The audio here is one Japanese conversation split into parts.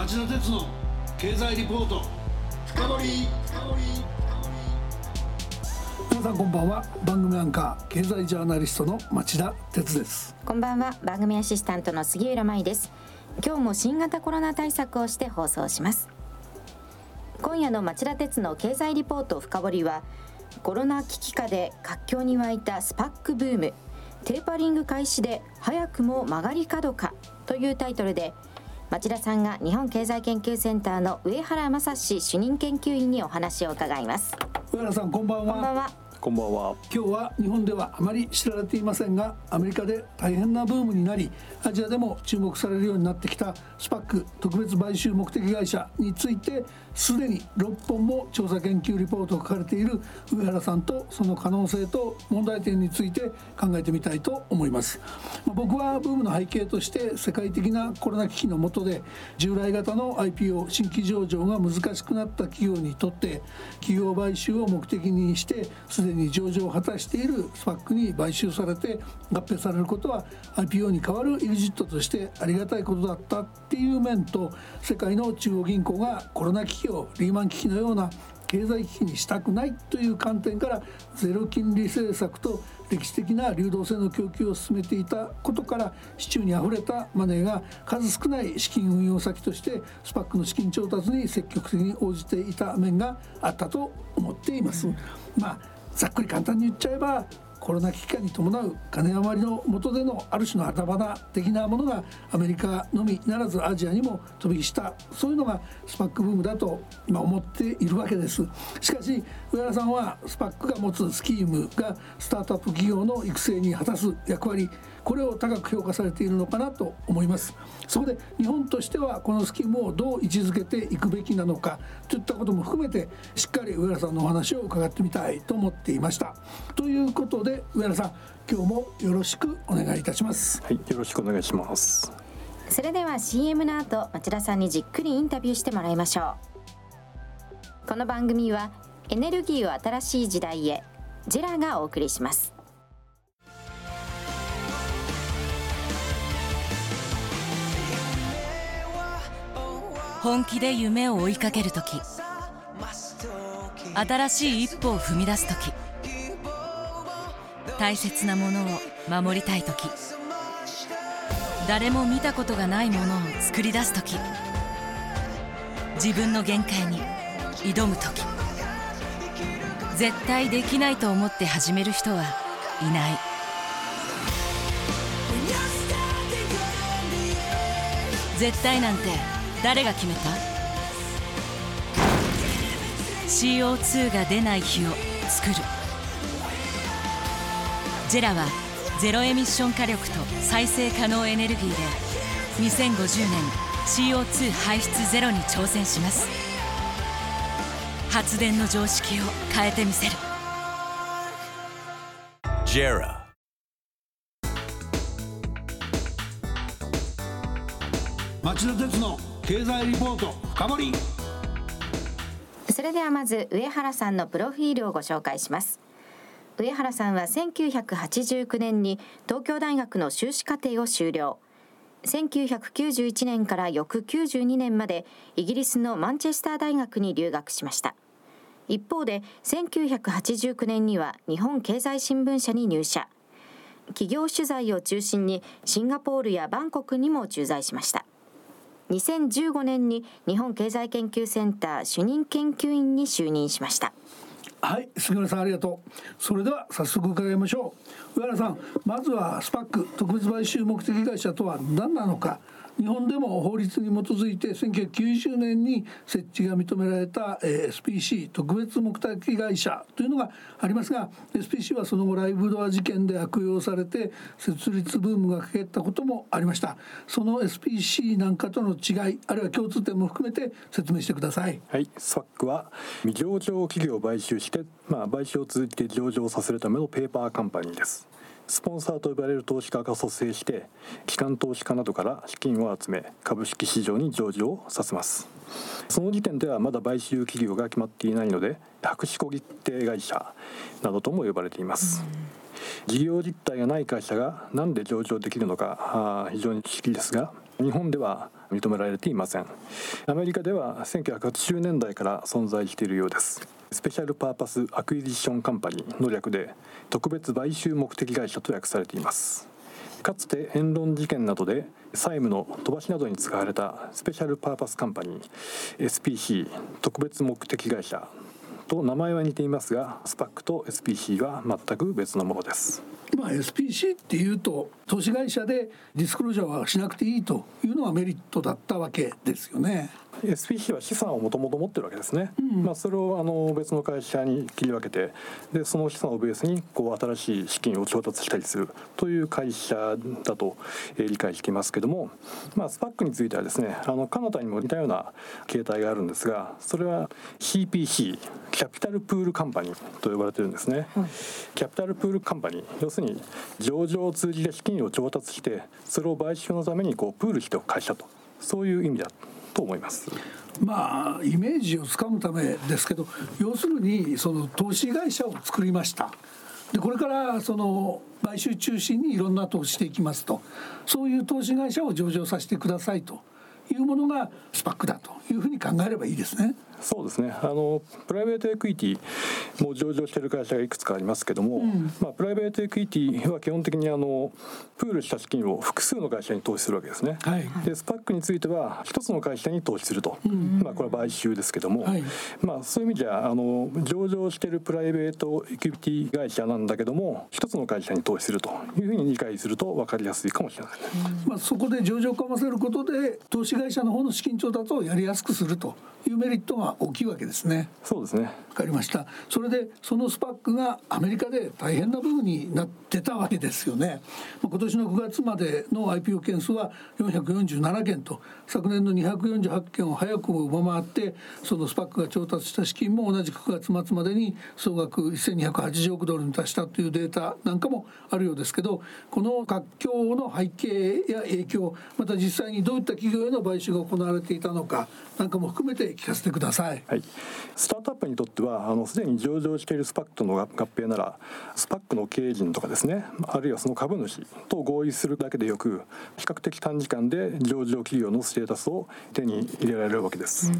町田鉄の経済リポート深掘り。皆さんこんばんは。番組アンカー経済ジャーナリストの町田鉄です。こんばんは。番組アシスタントの杉浦舞です。今日も新型コロナ対策をして放送します。今夜の町田鉄の経済リポート深掘りは、コロナ危機下で活況に沸いたスパックブーム、テーパリング開始で早くも曲がり角かというタイトルで、町田さんが日本経済研究センターの上原雅史主任研究員にお話を伺います。上原さんこんばんは。こんばんは。こんばんは。今日は日本ではあまり知られていませんが、アメリカで大変なブームになり、アジアでも注目されるようになってきたスパック特別買収目的会社について、すでに6本も調査研究リポートが書かれている上原さんと、その可能性と問題点について考えてみたいと思います。僕はブームの背景として、世界的なコロナ危機の下で従来型の IPO 新規上場が難しくなった企業にとって、企業買収を目的にしてすでに上場を果たしているスパックに買収されて合併されることは、 IPO に代わるイグジットとしてありがたいことだったっていう面と、世界の中央銀行がコロナ危機をリーマン危機のような経済危機にしたくないという観点から、ゼロ金利政策と歴史的な流動性の供給を進めていたことから、市中にあふれたマネーが数少ない資金運用先としてスパックの資金調達に積極的に応じていた面があったと思っています。ざっくり簡単に言っちゃえば、コロナ危機に伴う金余りの下でのある種の頭花的なものがアメリカのみならずアジアにも飛び火した、そういうのがスパックブームだと思っているわけです。しかし上原さんは、スパックが持つスキームがスタートアップ企業の育成に果たす役割、これを高く評価されているのかなと思います。そこで日本としては、このスキームをどう位置づけていくべきなのかといったことも含めて、しっかり上原さんのお話を伺ってみたいと思っていました。ということで上原さん、今日もよろしくお願いいたします。はい、よろしくお願いします。それでは CM の後、町田さんにじっくりインタビューしてもらいましょう。この番組はエネルギーを新しい時代へ、JERAがお送りします。本気で夢を追いかけるとき、新しい一歩を踏み出すとき、大切なものを守りたいとき、誰も見たことがないものを作り出すとき、自分の限界に挑むとき、絶対できないと思って始める人はいない。絶対なんて誰が決めた？ CO2 が出ない日を作る。JERAはゼロエミッション火力と再生可能エネルギーで2050年 CO2 排出ゼロに挑戦します。発電の常識を変えてみせる。JERA。町田鉄の経済リポート深掘り。それではまず上原さんのプロフィールをご紹介します。上原さんは1989年に東京大学の修士課程を修了。1991年から翌92年までイギリスのマンチェスター大学に留学しました。一方で1989年には日本経済新聞社に入社。企業取材を中心にシンガポールやバンコクにも駐在しました。2015年に日本経済研究センター主任研究員に就任しました。はい、杉村さんありがとう。それでは早速伺いましょう。上原さん、まずはスパック特別買収目的会社とは何なのか。日本でも法律に基づいて1990年に設置が認められた SPC 特別目的会社というのがありますが、 SPC はその後ライブドア事件で悪用されて設立ブームがかけたこともありました。その SPC なんかとの違い、あるいは共通点も含めて説明してください。はい、スパックは未上場企業を買収して、買収を続けて上場させるためのペーパーカンパニーです。スポンサーと呼ばれる投資家が蘇生して、機関投資家などから資金を集め、株式市場に上場させます。その時点ではまだ買収企業が決まっていないので、白紙小切手会社などとも呼ばれています。事業実態がない会社がなんで上場できるのか、非常に不思議ですが、日本では認められていません。アメリカでは1980年代から存在しているようです。スペシャルパーパスアクイジションカンパニーの略で、特別買収目的会社と訳されています。かつてエンロン事件などで債務の飛ばしなどに使われたスペシャルパーパスカンパニー SPC 特別目的会社と名前は似ていますが、SPAC と SPC は全く別のものです。今 SPC っていうと投資会社でディスクロージャーはしなくていいというのがメリットだったわけですよね。 SPC は資産をもともと持ってるわけですね、それを別の会社に切り分けて、でその資産をベースに新しい資金を調達したりするという会社だと理解していますけども、SPAC についてはですね、カナダにも似たような形態があるんですが、それは CPC キャピタルプールカンパニーと呼ばれてるんですね、キャピタルプールカンパニー、要するに上場を通じて資金を調達して、それを買収のためにプールしておく会社と、そういう意味だと思います。イメージをつかむためですけど、要するにその投資会社を作りました。でこれからその買収中心にいろんな投資していきますと、そういう投資会社を上場させてくださいというものがスパックだというふうに考えればいいですね。そうですね、プライベートエクイティも上場している会社がいくつかありますけども、プライベートエクイティは基本的にプールした資金を複数の会社に投資するわけですね、でスパックについては一つの会社に投資すると、これは買収ですけども、そういう意味じゃ上場しているプライベートエクイティ会社なんだけども、一つの会社に投資するというふうに理解すると分かりやすいかもしれないですね。そこで上場化をさせることで投資会社の方の資金調達をやりやすくするというメリットが大きいわけですね。そうですね。わかりました。それでそのスパックがアメリカで大変な部分になってたわけですよね。今年の9月までの IPO 件数は447件と、昨年の248件を早くも上回って、そのスパックが調達した資金も同じく9月末までに総額1280億ドルに達したというデータなんかもあるようですけど、この活況の背景や影響、また実際にどういった企業への買収が行われていたのかなんかも含めて聞かせてください。スタートアップにとってはすでに上場しているスパックとの合併なら、スパックの経営陣とかですね、あるいはその株主と合意するだけでよく、比較的短時間で上場企業のステータスを手に入れられるわけです、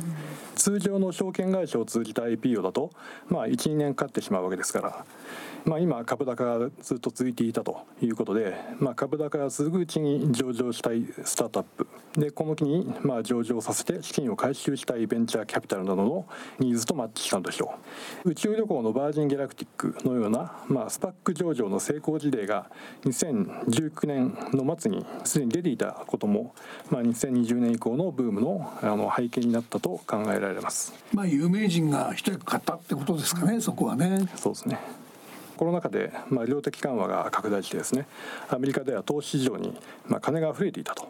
通常の証券会社を通じた IPO だと、1、2年かかってしまうわけですから、今株高がずっと続いていたということで、株高が続くうちに上場したいスタートアップで、この機に上場させて資金を回収したいベンチャーキャピタルなどのニーズとマッチしたのでしょう。宇宙旅行のバージンギャラクティックのような、スパック上場の成功事例が2019年の末にすでに出ていたことも、2020年以降のブームの背景になったと考えられます。有名人が一役買ったってことですかね、そこはね。そうですね。コロナ禍で量的緩和が拡大してですね、アメリカでは投資市場に金があふれていたと。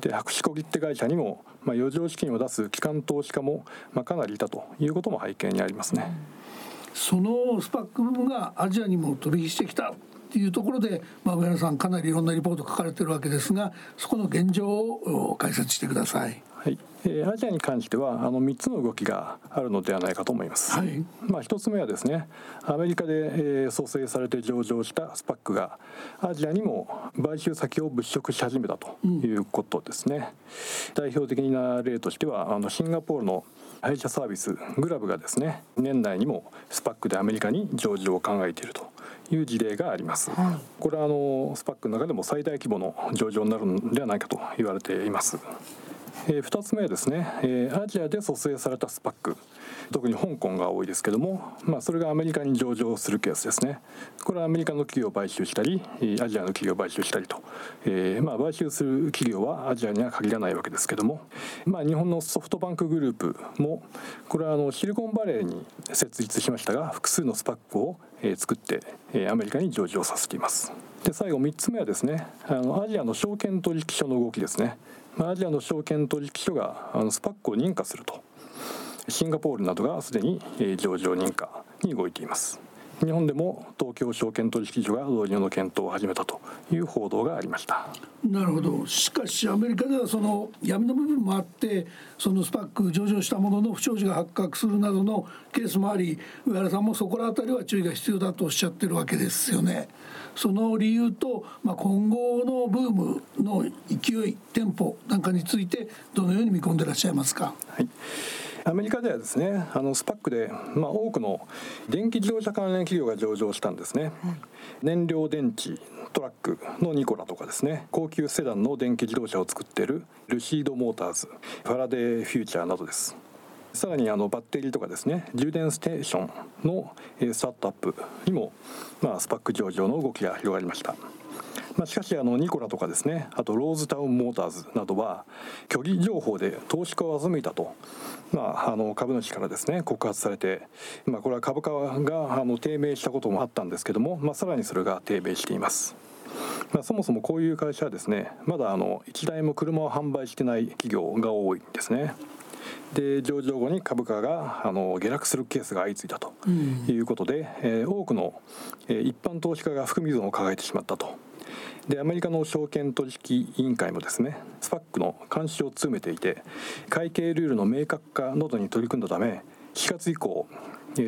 で白紙小切手会社にも余剰資金を出す機関投資家もかなりいたということも背景にありますね。そのスパックがアジアにも飛び火してきたというところで、上原さんかなりいろんなリポート書かれているわけですが、そこの現状を解説してください。アジアに関しては3つの動きがあるのではないかと思います、1つ目はですね、アメリカで、創生されて上場したスパックがアジアにも買収先を物色し始めたということですね、代表的な例としてはシンガポールの配車サービスグラブがですね、年内にもスパックでアメリカに上場を考えているという事例があります、これはスパックの中でも最大規模の上場になるのではないかと言われています。2つ目はですね、アジアで蘇生されたスパック、特に香港が多いですけども、それがアメリカに上場するケースですね。これはアメリカの企業を買収したり、アジアの企業を買収したりと、買収する企業はアジアには限らないわけですけども、日本のソフトバンクグループも、これはシリコンバレーに設立しましたが、複数のスパックを作ってアメリカに上場させています。で最後3つ目はですね、アジアの証券取引所の動きですね。アジアの証券取引所がスパックを認可すると、シンガポールなどがすでに上場認可に動いています。日本でも東京証券取引所が導入の検討を始めたという報道がありました。なるほど。しかしアメリカではその闇の部分もあって、そのスパック上場したものの不祥事が発覚するなどのケースもあり、上原さんもそこら辺りは注意が必要だとおっしゃってるわけですよね。その理由と、今後のブームの勢い、テンポなんかについてどのように見込んでいらっしゃいますか。はい、アメリカではですね、スパックで、多くの電気自動車関連企業が上場したんですね。燃料電池、トラックのニコラとかですね、高級セダンの電気自動車を作っているルシードモーターズ、ファラデーフューチャーなどです。さらにバッテリーとかですね、充電ステーションのスタートアップにも、スパック上場の動きが広がりました。しかしニコラとかですね、あとローズタウンモーターズなどは虚偽情報で投資家を欺いたと、株主からですね告発されて、これは株価が低迷したこともあったんですけども、さらにそれが低迷しています。そもそもこういう会社はですね、まだ1台も車を販売してない企業が多いんですね。で、上場後に株価が下落するケースが相次いだということで、多くの一般投資家が含み損を抱えてしまったと。で、アメリカの証券取引委員会もですね、スパックの監視を強めていて、会計ルールの明確化などに取り組んだため、4月以降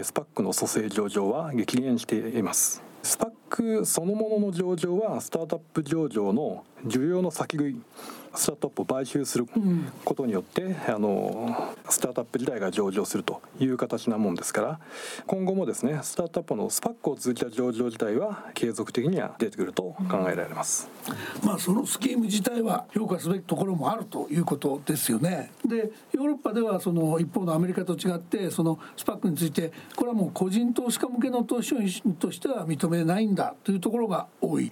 スパックの蘇生上場は激減しています。スパックそのものの上場はスタートアップ上場の需要の先食い、スタートアップを買収することによって、スタートアップ自体が上場するという形なもんですから、今後もですね、スタートアップのスパックを通じた上場自体は継続的には出てくると考えられます。そのスキーム自体は評価すべきところもあるということですよね。で、ヨーロッパではその一方のアメリカと違って、そのスパックについてこれはもう個人投資家向けの投資商品としては認めないんだというところが多い。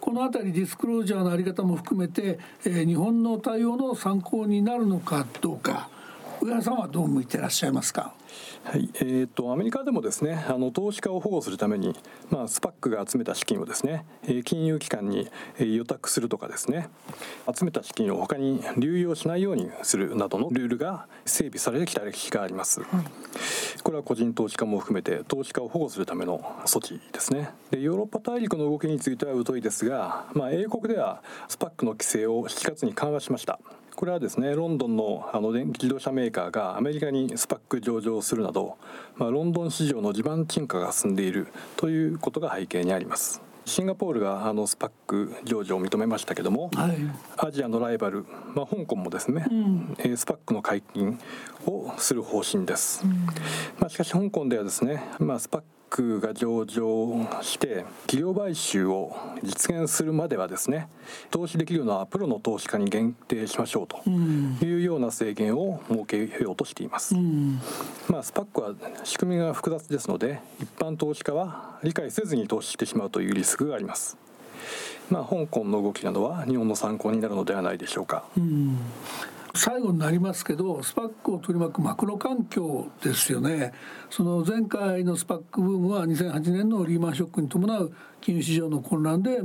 このあたりディスクロージャーのあり方も含めて、日本の対応の参考になるのかどうか、上原さんはどう見てらっしゃいますか。はい、アメリカでもですね、投資家を保護するために、スパックが集めた資金をですね、金融機関に予託するとかですね、集めた資金を他に流用しないようにするなどのルールが整備されてきた歴史があります。これは個人投資家も含めて投資家を保護するための措置ですね。で、ヨーロッパ大陸の動きについては疎いですが、英国ではスパックの規制を7月に緩和しました。これはですね、ロンドンの電気自動車メーカーがアメリカにスパック上場するなど、ロンドン市場の地盤沈下が進んでいるということが背景にあります。シンガポールがスパック上場を認めましたけども、アジアのライバル、香港もですね、スパックの解禁をする方針です。しかし香港ではですね、スパックが上場して企業買収を実現するまではですね、投資できるのはプロの投資家に限定しましょうというような制限を設けようとしています。スパックは仕組みが複雑ですので、一般投資家は理解せずに投資してしまうというリスクがあります。香港の動きなどは日本の参考になるのではないでしょうか。最後になりますけど、スパックを取り巻くマクロ環境ですよね。その前回のスパックブームは2008年のリーマンショックに伴う金融市場の混乱で、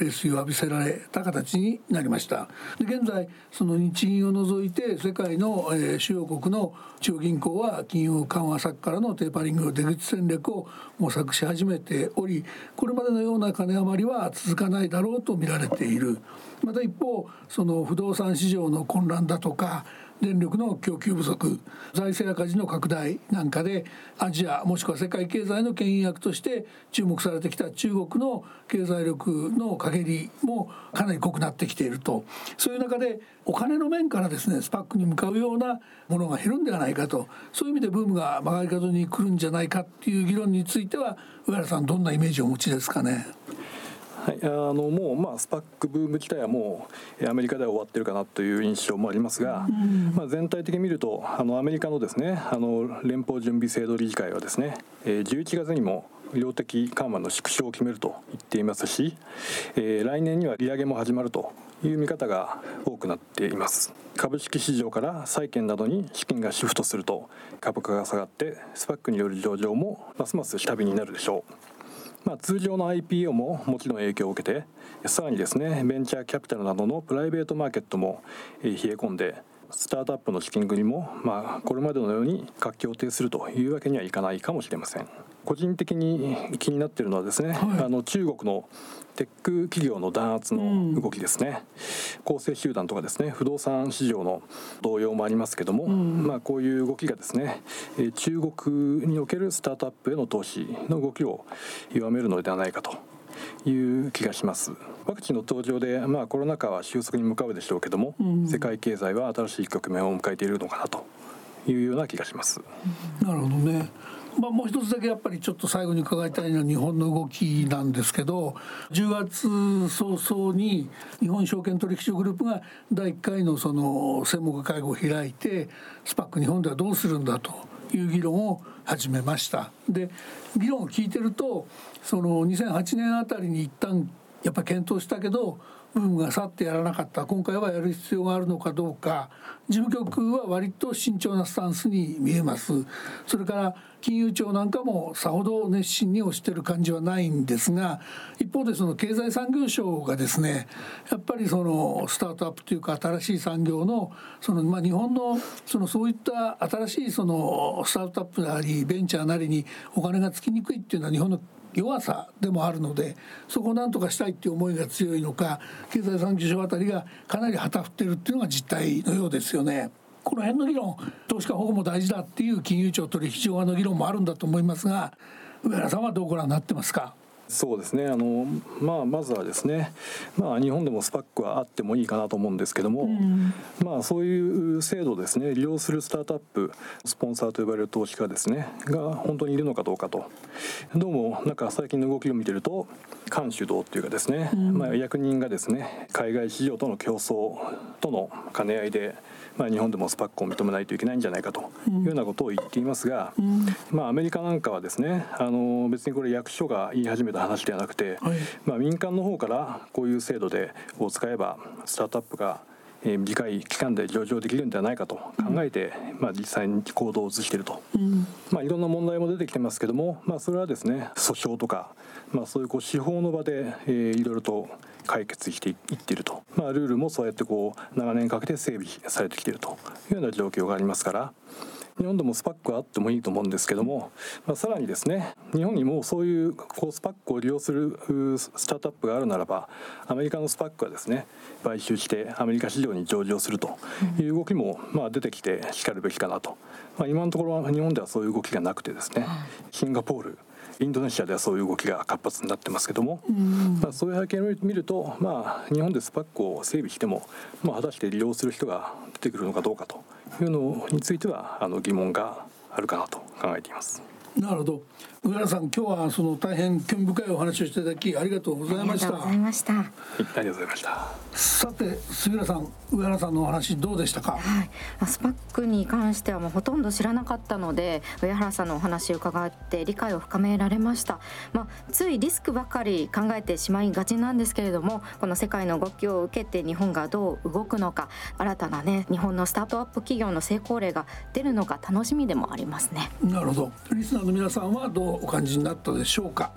冷水を浴びせられた形になりました。で、現在その日銀を除いて世界の、主要国の中央銀行は金融緩和策からのテーパリング、出口戦略を模索し始めており、これまでのような金余りは続かないだろうと見られている。また一方、その不動産市場の混乱だとか電力の供給不足、財政赤字の拡大なんかで、アジアもしくは世界経済の牽引役として注目されてきた中国の経済力の陰りもかなり濃くなってきていると。そういう中でお金の面からですね、スパックに向かうようなものが減るんではないかと、そういう意味でブームが曲がり角に来るんじゃないかっていう議論については、上原さんどんなイメージをお持ちですかね。はい、もうスパックブーム自体はもうアメリカでは終わってるかなという印象もありますが、全体的に見るとアメリカのですね、連邦準備制度理事会はですね、11月にも量的緩和の縮小を決めると言っていますし、来年には利上げも始まるという見方が多くなっています。株式市場から債券などに資金がシフトすると株価が下がって、スパックによる上場もますます下火になるでしょう。通常の IPO ももちろん影響を受けて、さらにですね、ベンチャーキャピタルなどのプライベートマーケットも冷え込んで、スタートアップの資金繰りも、これまでのように活況を呈するというわけにはいかないかもしれません。個人的に気になっているのはですね、中国のテック企業の弾圧の動きですね。構成集団とかですね、不動産市場の動揺もありますけども、こういう動きがですね、中国におけるスタートアップへの投資の動きを弱めるのではないかという気がします。ワクチンの登場で、コロナ禍は収束に向かうでしょうけども、世界経済は新しい局面を迎えているのかなというような気がします。なるほどね。もう一つだけやっぱりちょっと最後に伺いたいのは日本の動きなんですけど、10月早々に日本証券取引所グループが第1回のその専門家会合を開いて、スパック日本ではどうするんだという議論を始めました。で、議論を聞いてると、その2008年あたりに一旦やっぱり検討したけどブームが去ってやらなかった、今回はやる必要があるのかどうか、事務局は割と慎重なスタンスに見えます。それから金融庁なんかもさほど熱心に推してる感じはないんですが、一方でその経済産業省がですね、やっぱりそのスタートアップというか新しい産業の、その日本のそういった新しいそのスタートアップなりベンチャーなりにお金がつきにくいっていうのは日本の弱さでもあるので、そこをなんとかしたいっていう思いが強いのか、経済産業省あたりがかなり旗振ってるっていうのが実態のようですよね。この辺の議論、投資家保護も大事だっていう金融庁取引所側の議論もあるんだと思いますが、上原さんはどうご覧になってますか？そうですね、まずはですね、日本でもスパックはあってもいいかなと思うんですけども、そういう制度をですね利用するスタートアップ、スポンサーと呼ばれる投資家ですねが本当にいるのかどうかと、どうもなんか最近の動きを見てると官主導というかですね、役人がですね海外市場との競争との兼ね合いで、日本でもスパックを認めないといけないんじゃないかというようなことを言っていますが、アメリカなんかはですね、別にこれ役所が言い始めた話ではなくて、民間の方からこういう制度を使えばスタートアップが短い期間で上場できるんではないかと考えて、実際に行動を移していると、いろんな問題も出てきてますけども、それはですね訴訟とか、そういう司法の場でいろいろと解決していっていると、ルールもそうやって長年かけて整備されてきているというような状況がありますから、日本でもスパックはあってもいいと思うんですけども、さらにですね日本にもそういうスパックを利用するスタートアップがあるならば、アメリカのスパックはですね買収してアメリカ市場に上場するという動きも出てきてしかるべきかなと、今のところ日本ではそういう動きがなくてですね、シンガポール、インドネシアではそういう動きが活発になってますけども、そういう背景を見ると、日本でスパックを整備しても、果たして利用する人が出てくるのかどうかというのについては疑問があるかなと考えています。なるほど。上原さん、今日はその大変興味深いお話をしていただきありがとうございました。さて杉浦さん、上原さんのお話どうでしたか？スパックに関してはもうほとんど知らなかったので、上原さんのお話を伺って理解を深められました。ついリスクばかり考えてしまいがちなんですけれども、この世界の動きを受けて日本がどう動くのか、新たな日本のスタートアップ企業の成功例が出るのか楽しみでもありますね。なるほど。リスナーの皆さんはどうお感じになったでしょうか？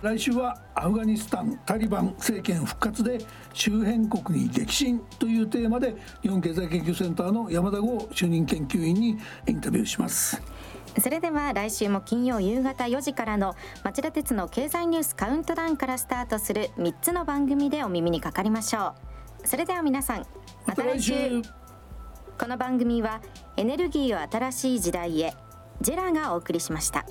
来週はアフガニスタンタリバン政権復活で周辺国に激震というテーマで、日本経済研究センターの山田豪主任研究員にインタビューします。それでは来週も金曜夕方4時からの町田鉄の経済ニュースカウントダウンからスタートする3つの番組でお耳にかかりましょう。それでは皆さん、また来週。この番組はエネルギーを新しい時代へ、JERAがお送りしました。